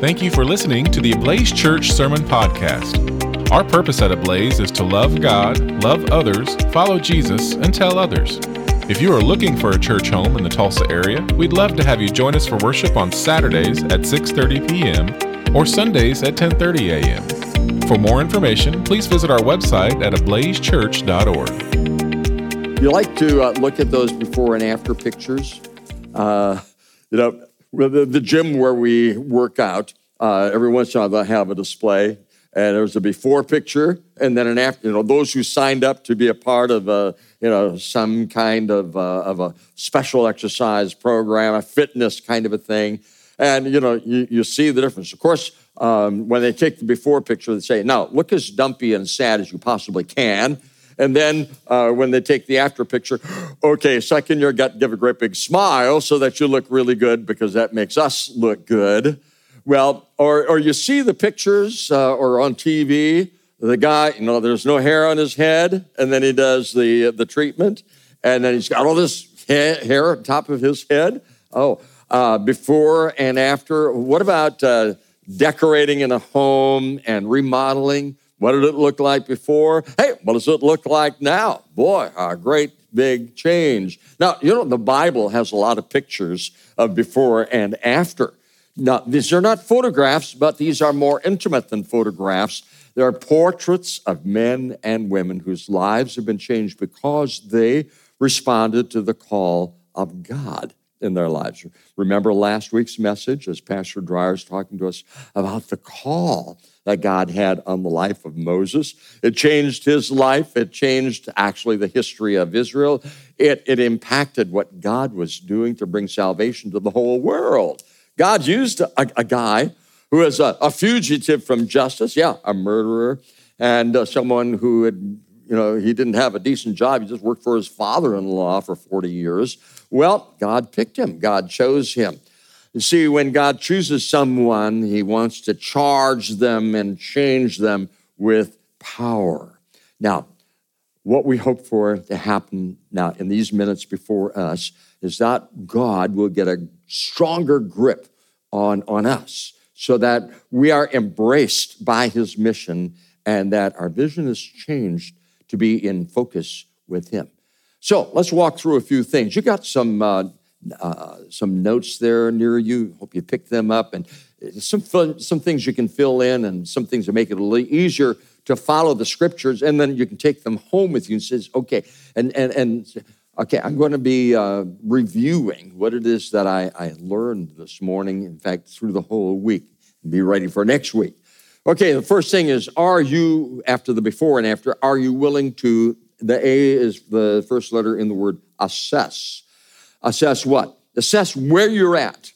Thank you for listening to the Ablaze Church Sermon Podcast. Our purpose at Ablaze is to love God, love others, follow Jesus, and tell others. If you are looking for a church home in the Tulsa area, we'd love to have you join us for worship on Saturdays at 6:30 p.m. or Sundays at 10:30 a.m. For more information, please visit our website at ablazechurch.org. You like to look at those before and after pictures. The gym where we work out, every once in a while they have a display, and there's a before picture and then an after. Those who signed up to be a part of some kind of a special exercise program, a fitness kind of a thing, and you see the difference. Of course, when they take the before picture, they say, "Now look as dumpy and sad as you possibly can." And then when they take the after picture, okay, second, you got to give a great big smile so that you look really good because that makes us look good. Well, or you see the pictures or on TV, the guy, there's no hair on his head, and then he does the treatment, and then he's got all this hair on top of his head. Before and after. What about decorating in a home and remodeling? What did it look like before? Hey, what does it look like now? Boy, a great big change. Now, the Bible has a lot of pictures of before and after. Now, these are not photographs, but these are more intimate than photographs. They are portraits of men and women whose lives have been changed because they responded to the call of God in their lives. Remember last week's message as Pastor Dreyer is talking to us about the call that God had on the life of Moses. It changed his life. It changed actually the history of Israel. It impacted what God was doing to bring salvation to the whole world. God used a guy who was a fugitive from justice, a murderer, and someone who had, he didn't have a decent job. He just worked for his father-in-law for 40 years. Well, God picked him. God chose him. You see, when God chooses someone, he wants to charge them and change them with power. Now, what we hope for to happen now in these minutes before us is that God will get a stronger grip on us so that we are embraced by his mission and that our vision is changed to be in focus with him. So let's walk through a few things. You got some notes there near you. Hope you pick them up. And some things you can fill in and some things that make it a little easier to follow the scriptures. And then you can take them home with you and say, okay, and I'm going to be reviewing what it is that I learned this morning, in fact, through the whole week, and be ready for next week. Okay, the first thing is, after the before and after, are you willing to, the A is the first letter in the word, assess. Assess what? Assess where you're at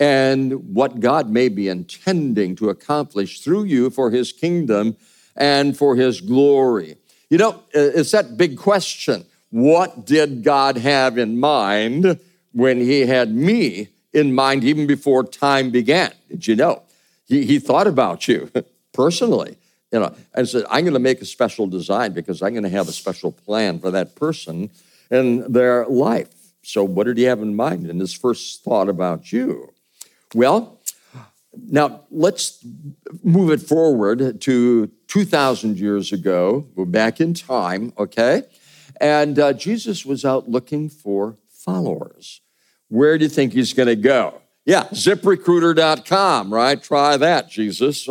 and what God may be intending to accomplish through you for his kingdom and for his glory. It's that big question. What did God have in mind when he had me in mind even before time began? Did you know? He thought about you. Personally, and said, I'm going to make a special design because I'm going to have a special plan for that person and their life. So what did he have in mind in his first thought about you? Well, now let's move it forward to 2,000 years ago. We're back in time, okay? And Jesus was out looking for followers. Where do you think he's going to go? Yeah, ziprecruiter.com, right? Try that, Jesus.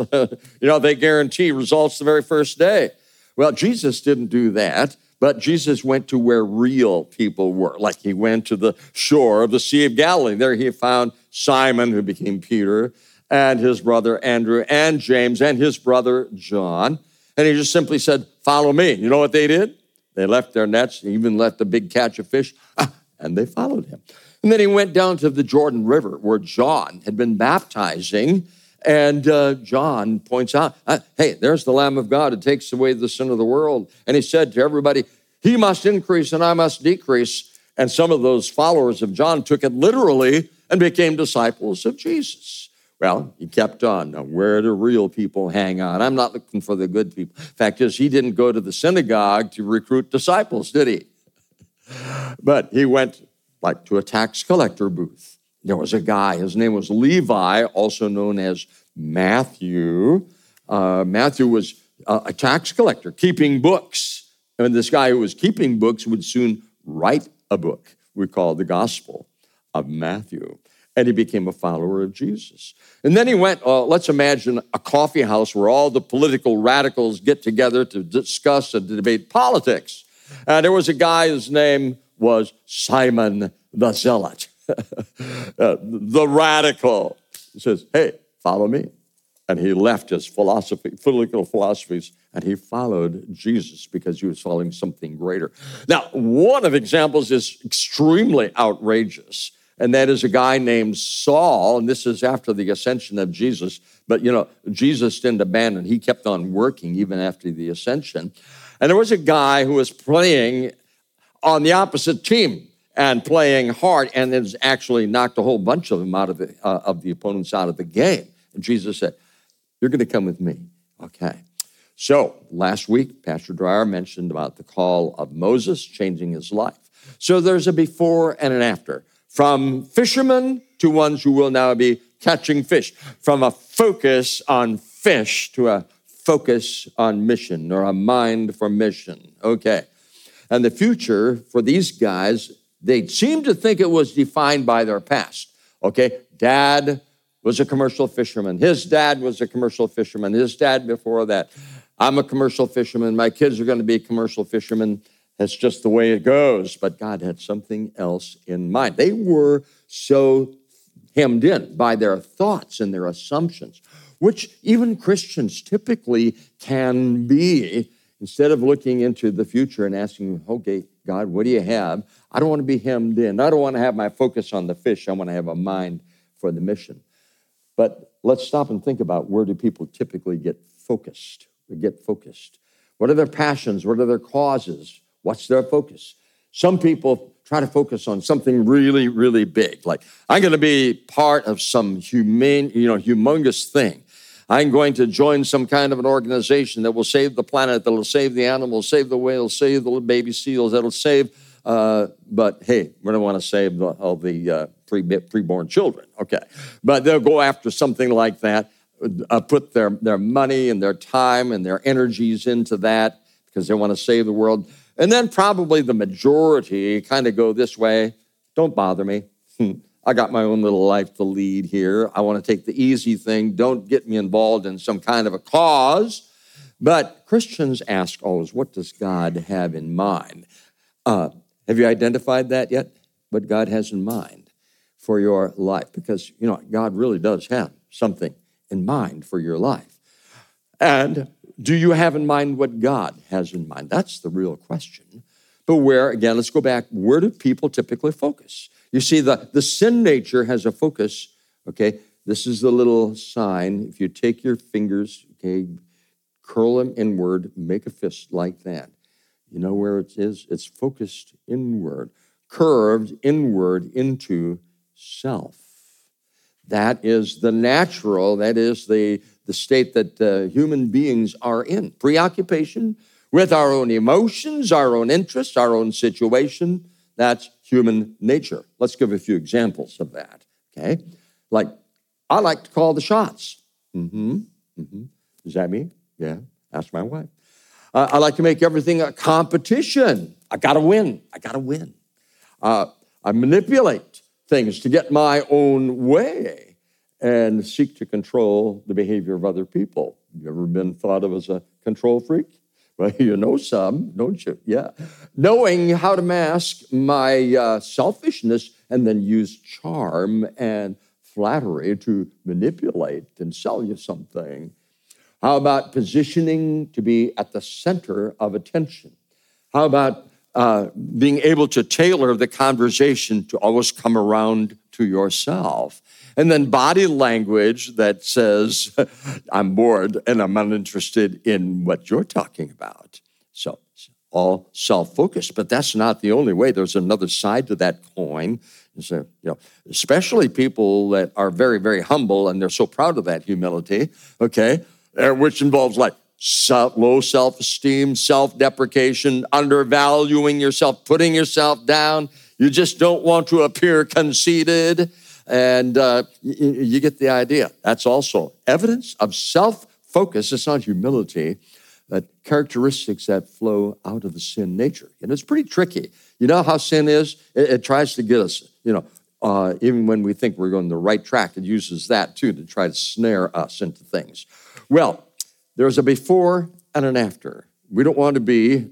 They guarantee results the very first day. Well, Jesus didn't do that, but Jesus went to where real people were. Like he went to the shore of the Sea of Galilee. There he found Simon, who became Peter, and his brother Andrew, and James, and his brother John. And he just simply said, follow me. You know what they did? They left their nets, even left a big catch of fish, and they followed him. And then he went down to the Jordan River where John had been baptizing. And John points out, hey, there's the Lamb of God who takes away the sin of the world. And he said to everybody, he must increase and I must decrease. And some of those followers of John took it literally and became disciples of Jesus. Well, he kept on. Now, where do real people hang out? I'm not looking for the good people. Fact is, he didn't go to the synagogue to recruit disciples, did he? But he went like to a tax collector booth. There was a guy, his name was Levi, also known as Matthew. Matthew was a tax collector, keeping books. And this guy who was keeping books would soon write a book we call the Gospel of Matthew. And he became a follower of Jesus. And then he went, let's imagine a coffee house where all the political radicals get together to discuss and to debate politics. And there was a guy, his name was Simon the Zealot, the radical. He says, hey, follow me. And he left his political philosophies, and he followed Jesus because he was following something greater. Now, one of examples is extremely outrageous, and that is a guy named Saul, and this is after the ascension of Jesus. But, you know, Jesus didn't abandon. He kept on working even after the ascension. And there was a guy who was playing on the opposite team and playing hard, and then actually knocked a whole bunch of them out of the opponents out of the game. And Jesus said, you're going to come with me. Okay. So last week, Pastor Dreyer mentioned about the call of Moses changing his life. So there's a before and an after. From fishermen to ones who will now be catching fish. From a focus on fish to a focus on mission, or a mind for mission. Okay. And the future for these guys, they seem to think it was defined by their past. Okay. Dad was a commercial fisherman. His dad was a commercial fisherman. His dad before that. I'm a commercial fisherman. My kids are going to be commercial fishermen. That's just the way it goes. But God had something else in mind. They were so hemmed in by their thoughts and their assumptions, which even Christians typically can be. Instead of looking into the future and asking, okay, God, what do you have? I don't want to be hemmed in. I don't want to have my focus on the fish. I want to have a mind for the mission. But let's stop and think about where do people typically get focused? What are their passions? What are their causes? What's their focus? Some people try to focus on something really, really big. Like, I'm going to be part of some humongous thing. I'm going to join some kind of an organization that will save the planet, that will save the animals, save the whales, save the baby seals, that will save, but hey, we don't want to save all the preborn children, okay. But they'll go after something like that, put their money and their time and their energies into that because they want to save the world. And then probably the majority kind of go this way, don't bother me. I got my own little life to lead here. I want to take the easy thing. Don't get me involved in some kind of a cause. But Christians ask always, what does God have in mind? Have you identified that yet? What God has in mind for your life? Because, you know, God really does have something in mind for your life. And do you have in mind what God has in mind? That's the real question. But where, again, let's go back. Where do people typically focus? You see, the sin nature has a focus, okay? This is the little sign. If you take your fingers, okay, curl them inward, make a fist like that. You know where it is? It's focused inward, curved inward into self. That is the natural, that is the state that human beings are in. Preoccupation with our own emotions, our own interests, our own situation. That's human nature. Let's give a few examples of that, okay? Like, I like to call the shots. Is that me? Yeah, ask my wife. I like to make everything a competition. I gotta win. I manipulate things to get my own way and seek to control the behavior of other people. You ever been thought of as a control freak? Well, you know some, don't you? Yeah. Knowing how to mask my selfishness and then use charm and flattery to manipulate and sell you something. How about positioning to be at the center of attention? How about being able to tailor the conversation to always come around to yourself? And then body language that says, I'm bored and I'm uninterested in what you're talking about. So all self-focused, but that's not the only way. There's another side to that coin. So, you know, especially people that are very, very humble and they're so proud of that humility, okay, which involves like low self-esteem, self-deprecation, undervaluing yourself, putting yourself down. You just don't want to appear conceited. And you get the idea. That's also evidence of self-focus. It's not humility, but characteristics that flow out of the sin nature. And it's pretty tricky. You know how sin is? It tries to get us, even when we think we're going the right track, it uses that too to try to snare us into things. Well, there's a before and an after. We don't want to be,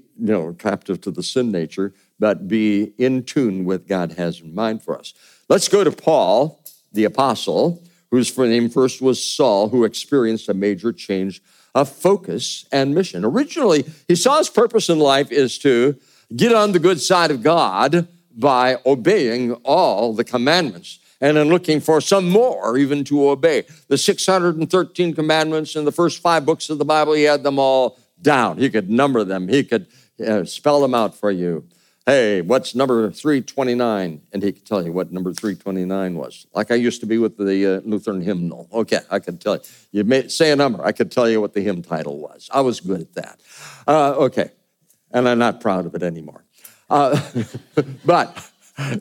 captive to the sin nature, but be in tune with God has in mind for us. Let's go to Paul, the apostle, whose name first was Saul, who experienced a major change of focus and mission. Originally, he saw his purpose in life is to get on the good side of God by obeying all the commandments and then looking for some more even to obey. The 613 commandments in the first 5 books of the Bible, he had them all down. He could number them. He could spell them out for you. Hey, what's number 329? And he could tell you what number 329 was. Like I used to be with the Lutheran hymnal. Okay, I could tell you. You may say a number. I could tell you what the hymn title was. I was good at that. Okay, and I'm not proud of it anymore. But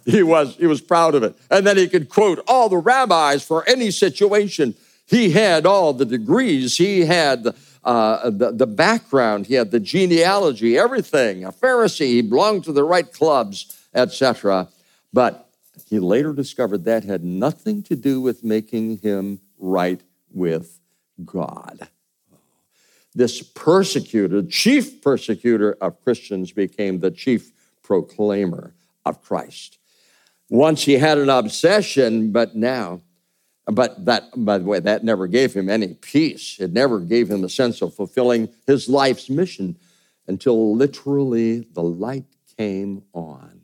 he was proud of it. And then he could quote all the rabbis for any situation. He had all the degrees. He had the background. He had the genealogy, everything. A Pharisee, he belonged to the right clubs, etc. But he later discovered that had nothing to do with making him right with God. This chief persecutor of Christians became the chief proclaimer of Christ. Once he had an obsession, but that, by the way, that never gave him any peace. It never gave him a sense of fulfilling his life's mission until literally the light came on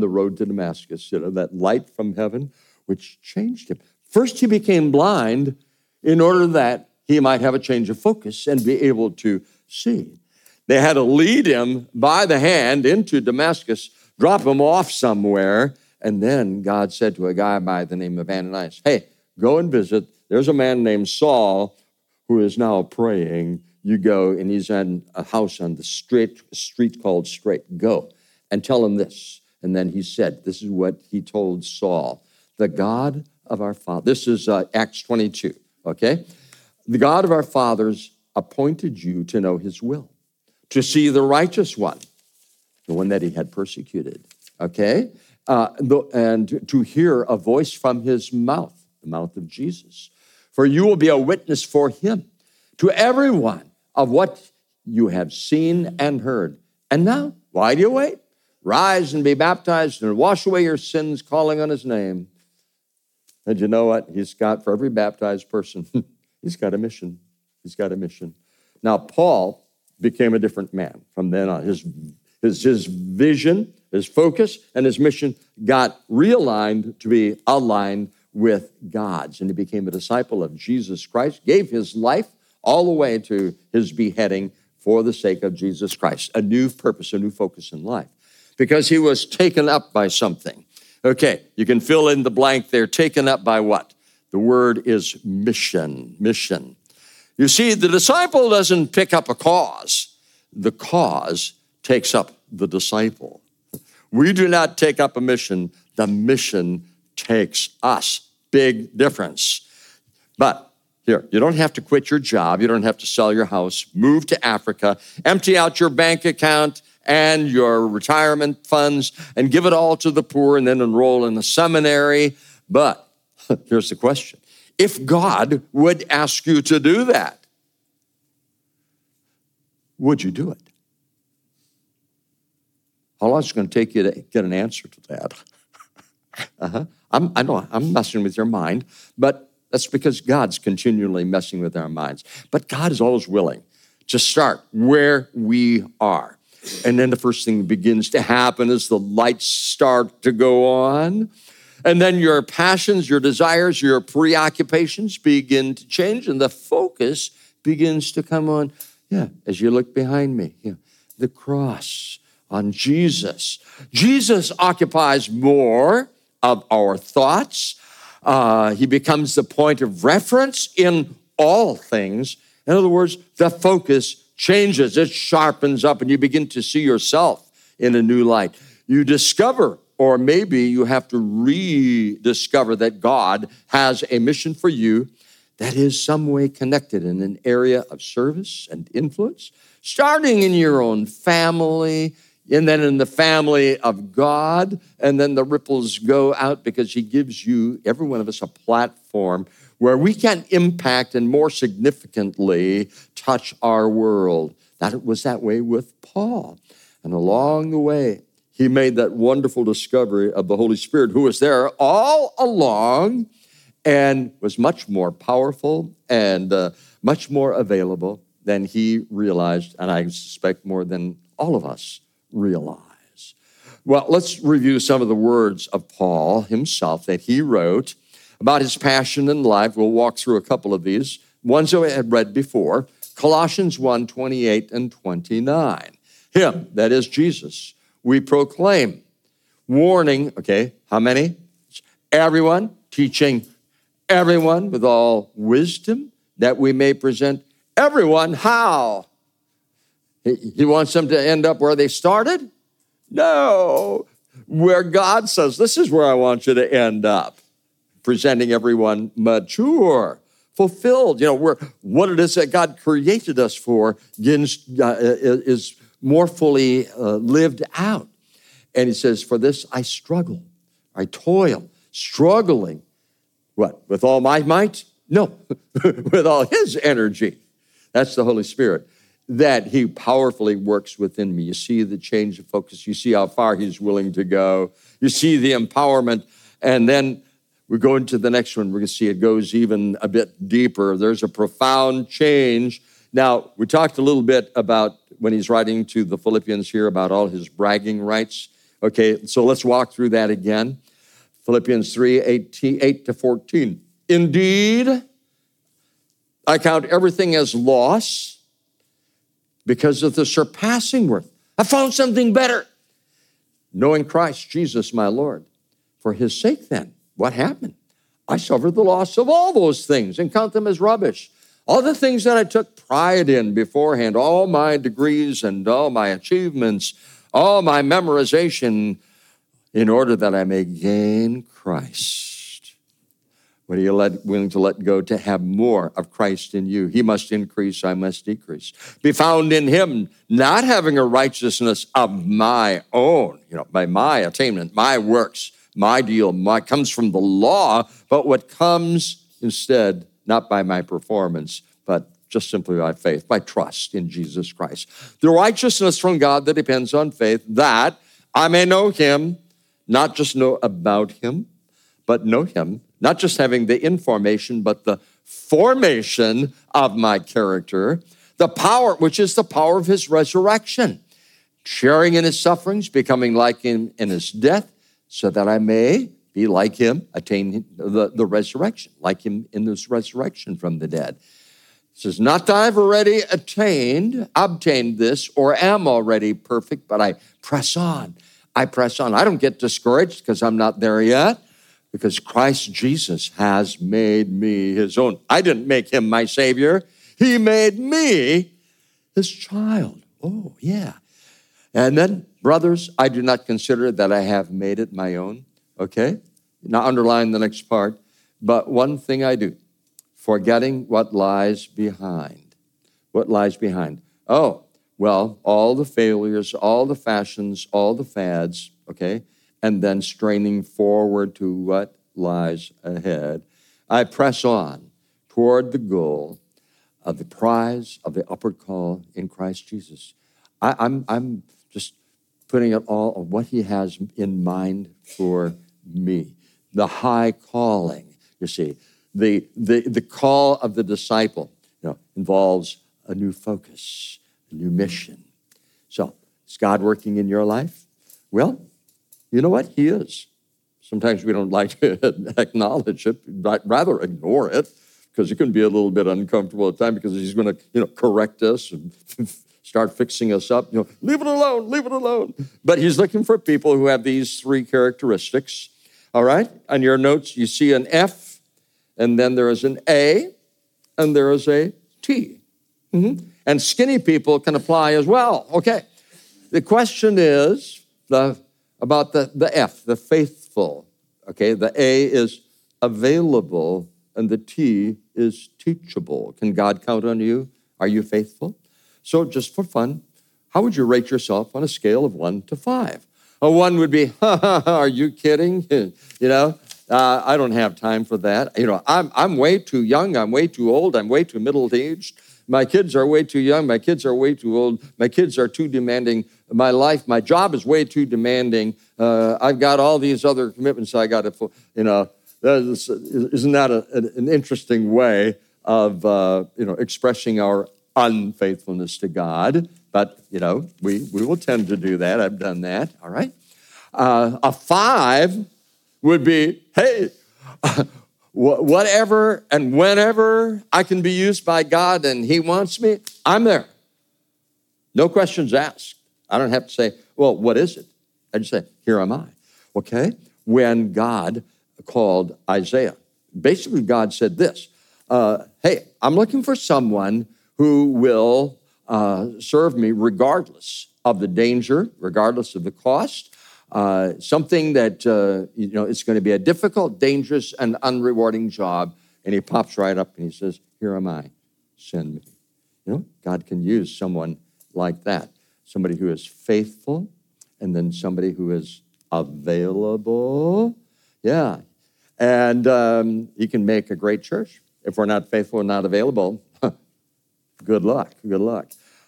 the road to Damascus, that light from heaven, which changed him. First, he became blind in order that he might have a change of focus and be able to see. They had to lead him by the hand into Damascus, drop him off somewhere, and then God said to a guy by the name of Ananias, hey, go and visit. There's a man named Saul who is now praying. You go, and he's in a house on the street called Straight. Go and tell him this. And then he said, this is what he told Saul, the God of our father. This is Acts 22, okay? The God of our fathers appointed you to know his will, to see the righteous one, the one that he had persecuted, okay? And to hear a voice from his mouth, the mouth of Jesus. For you will be a witness for him, to everyone, of what you have seen and heard. And now, why do you wait? Rise and be baptized and wash away your sins, calling on his name. And you know what? He's got, for every baptized person, he's got a mission. He's got a mission. Now, Paul became a different man from then on. His vision, his focus, and his mission got realigned to be aligned with God's. And he became a disciple of Jesus Christ, gave his life all the way to his beheading for the sake of Jesus Christ. A new purpose, a new focus in life. Because he was taken up by something. Okay, you can fill in the blank there. Taken up by what? The word is mission. Mission. You see, the disciple doesn't pick up a cause. The cause takes up the disciple. We do not take up a mission. The mission takes us. Big difference. But here, you don't have to quit your job. You don't have to sell your house, move to Africa, empty out your bank account and your retirement funds and give it all to the poor and then enroll in a seminary. But here's the question. If God would ask you to do that, would you do it? How long is it going to take you to get an answer to that? I know I'm messing with your mind, but that's because God's continually messing with our minds. But God is always willing to start where we are. And then the first thing that begins to happen is the lights start to go on. And then your passions, your desires, your preoccupations begin to change, and the focus begins to come on, as you look behind me, the cross, on Jesus. Jesus occupies more of our thoughts. He becomes the point of reference in all things. In other words, the focus changes. It sharpens up, and you begin to see yourself in a new light. You discover Or maybe you have to rediscover that God has a mission for you that is some way connected in an area of service and influence, starting in your own family, and then in the family of God, and then the ripples go out because he gives you, every one of us, a platform where we can impact and more significantly touch our world. That was that way with Paul. And along the way, he made that wonderful discovery of the Holy Spirit, who was there all along and was much more powerful and much more available than he realized, and I suspect more than all of us realize. Well, let's review some of the words of Paul himself that he wrote about his passion and life. We'll walk through a couple of these, ones that we had read before, Colossians 1, 28 and 29. Him, that is Jesus, we proclaim, warning, okay, how many? Everyone, teaching everyone with all wisdom, that we may present everyone how? He wants them to end up where they started? No, where God says, this is where I want you to end up, presenting everyone mature, fulfilled. You know, where what it is that God created us for is more fully lived out. And he says, for this I struggle, I toil, struggling, what, with all my might? No, with all his energy. That's the Holy Spirit, that he powerfully works within me. You see the change of focus. You see how far he's willing to go. You see the empowerment. And then we go into the next one. We're going to see it goes even a bit deeper. There's a profound change. Now, we talked a little bit about when he's writing to the Philippians here about all his bragging rights. Okay, so let's walk through that again. Philippians 3, 8 to 14. Indeed, I count everything as loss because of the surpassing worth. I found something better, knowing Christ Jesus, my Lord. For his sake then, what happened? I suffered the loss of all those things and count them as rubbish. All the things that I took pride in beforehand, all my degrees and all my achievements, all my memorization, in order that I may gain Christ. What are you willing to let go to have more of Christ in you? He must increase, I must decrease. Be found in him, not having a righteousness of my own, by my attainment, my works, my deal, comes from the law, but what comes instead, not by my performance, but just simply by faith, by trust in Jesus Christ. The righteousness from God that depends on faith, that I may know him, not just know about him, but know him, not just having the information, but the formation of my character, the power, which is the power of his resurrection, sharing in his sufferings, becoming like him in his death, so that I may be like him, attain the resurrection, like him in this resurrection from the dead. It says, not that I've already obtained this, or am already perfect, but I press on. I press on. I don't get discouraged because I'm not there yet, because Christ Jesus has made me his own. I didn't make him my Savior. He made me his child. Oh, yeah. And then, brothers, I do not consider that I have made it my own. Okay? Now underline the next part. But one thing I do, forgetting what lies behind. What lies behind? Oh, well, all the failures, all the fashions, all the fads, okay? And then straining forward to what lies ahead. I press on toward the goal of the prize of the upward call in Christ Jesus. I'm just putting it all on what he has in mind for me. The high calling, you see, the call of the disciple involves a new focus, a new mission. So is God working in your life? Well, you know what? He is. Sometimes we don't like to acknowledge it, but rather ignore it, because it can be a little bit uncomfortable at times, because he's going to correct us and start fixing us up. Leave it alone, leave it alone. But he's looking for people who have these three characteristics. All right? On your notes, you see an F, and then there is an A, and there is a T. And skinny people can apply as well. Okay. The question is, the about the F, the faithful. Okay, the A is available, and the T is teachable. Can God count on you? Are you faithful? So just for fun, how would you rate yourself on a scale of 1 to 5? A 1 would be, are you kidding? I don't have time for that. I'm way too young. I'm way too old. I'm way too middle-aged. My kids are way too young. My kids are way too old. My kids are too demanding. My life, my job is way too demanding. I've got all these other commitments I got to, Isn't that an interesting way of, expressing our unfaithfulness to God? But, we will tend to do that. I've done that. All right. A 5 would be, hey, whatever and whenever I can be used by God and he wants me, I'm there. No questions asked. I don't have to say, well, what is it? I just say, here am I. Okay? When God called Isaiah, basically God said this, hey, I'm looking for someone who will serve me regardless of the danger, regardless of the cost. Something that, it's going to be a difficult, dangerous, and unrewarding job. And he pops right up and he says, here am I, send me. God can use someone like that, somebody who is faithful and then somebody who is available. Yeah. And he can make a great church. If we're not faithful and not available, good luck.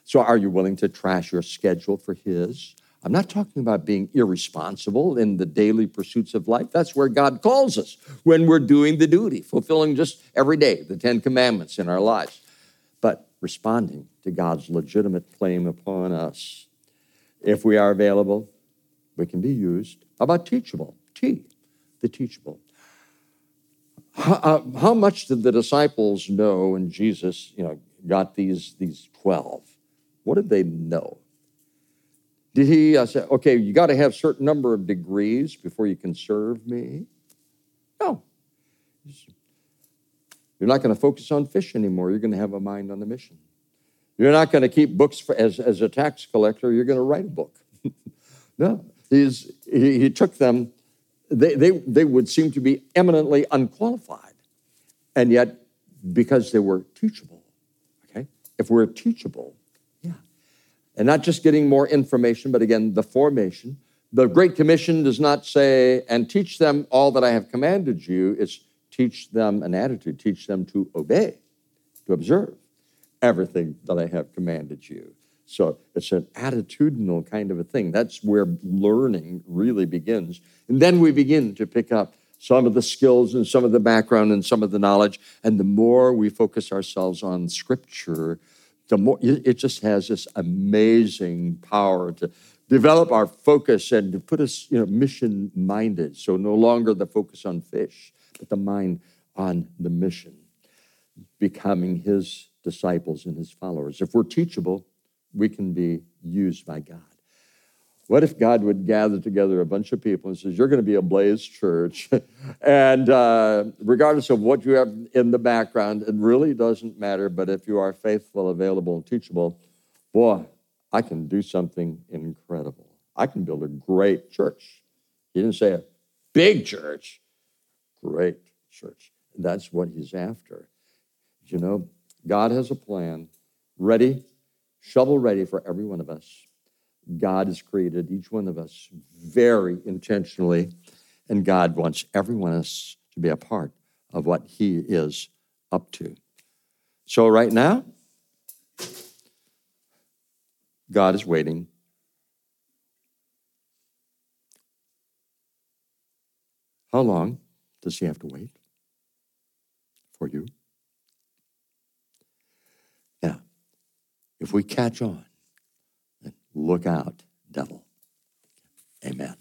So are you willing to trash your schedule for his? I'm not talking about being irresponsible in the daily pursuits of life. That's where God calls us when we're doing the duty, fulfilling just every day, the 10 commandments in our lives, but responding to God's legitimate claim upon us. If we are available, we can be used. How about teachable? T, the teachable. How much did the disciples know when Jesus, got these 12? What did they know? Did he say, okay, you got to have a certain number of degrees before you can serve me? No. You're not going to focus on fish anymore. You're going to have a mind on the mission. You're not going to keep books as a tax collector. You're going to write a book. No. He took them. They would seem to be eminently unqualified, and yet because they were teachable, okay? If we're teachable, and not just getting more information, but again, the formation. The Great Commission does not say, and teach them all that I have commanded you. It's teach them an attitude, teach them to obey, to observe everything that I have commanded you. So it's an attitudinal kind of a thing. That's where learning really begins. And then we begin to pick up some of the skills and some of the background and some of the knowledge. And the more we focus ourselves on Scripture, the more, it just has this amazing power to develop our focus and to put us, mission-minded. So no longer the focus on fish, but the mind on the mission, becoming his disciples and his followers. If we're teachable, we can be used by God. What if God would gather together a bunch of people and says, you're going to be Ablaze Church, and regardless of what you have in the background, it really doesn't matter, but if you are faithful, available, and teachable, boy, I can do something incredible. I can build a great church. He didn't say a big church, great church. That's what he's after. God has a plan, ready, shovel ready for every one of us. God has created each one of us very intentionally, and God wants every one of us to be a part of what he is up to. So right now, God is waiting. How long does he have to wait for you? Now, if we catch on, look out, devil. Amen.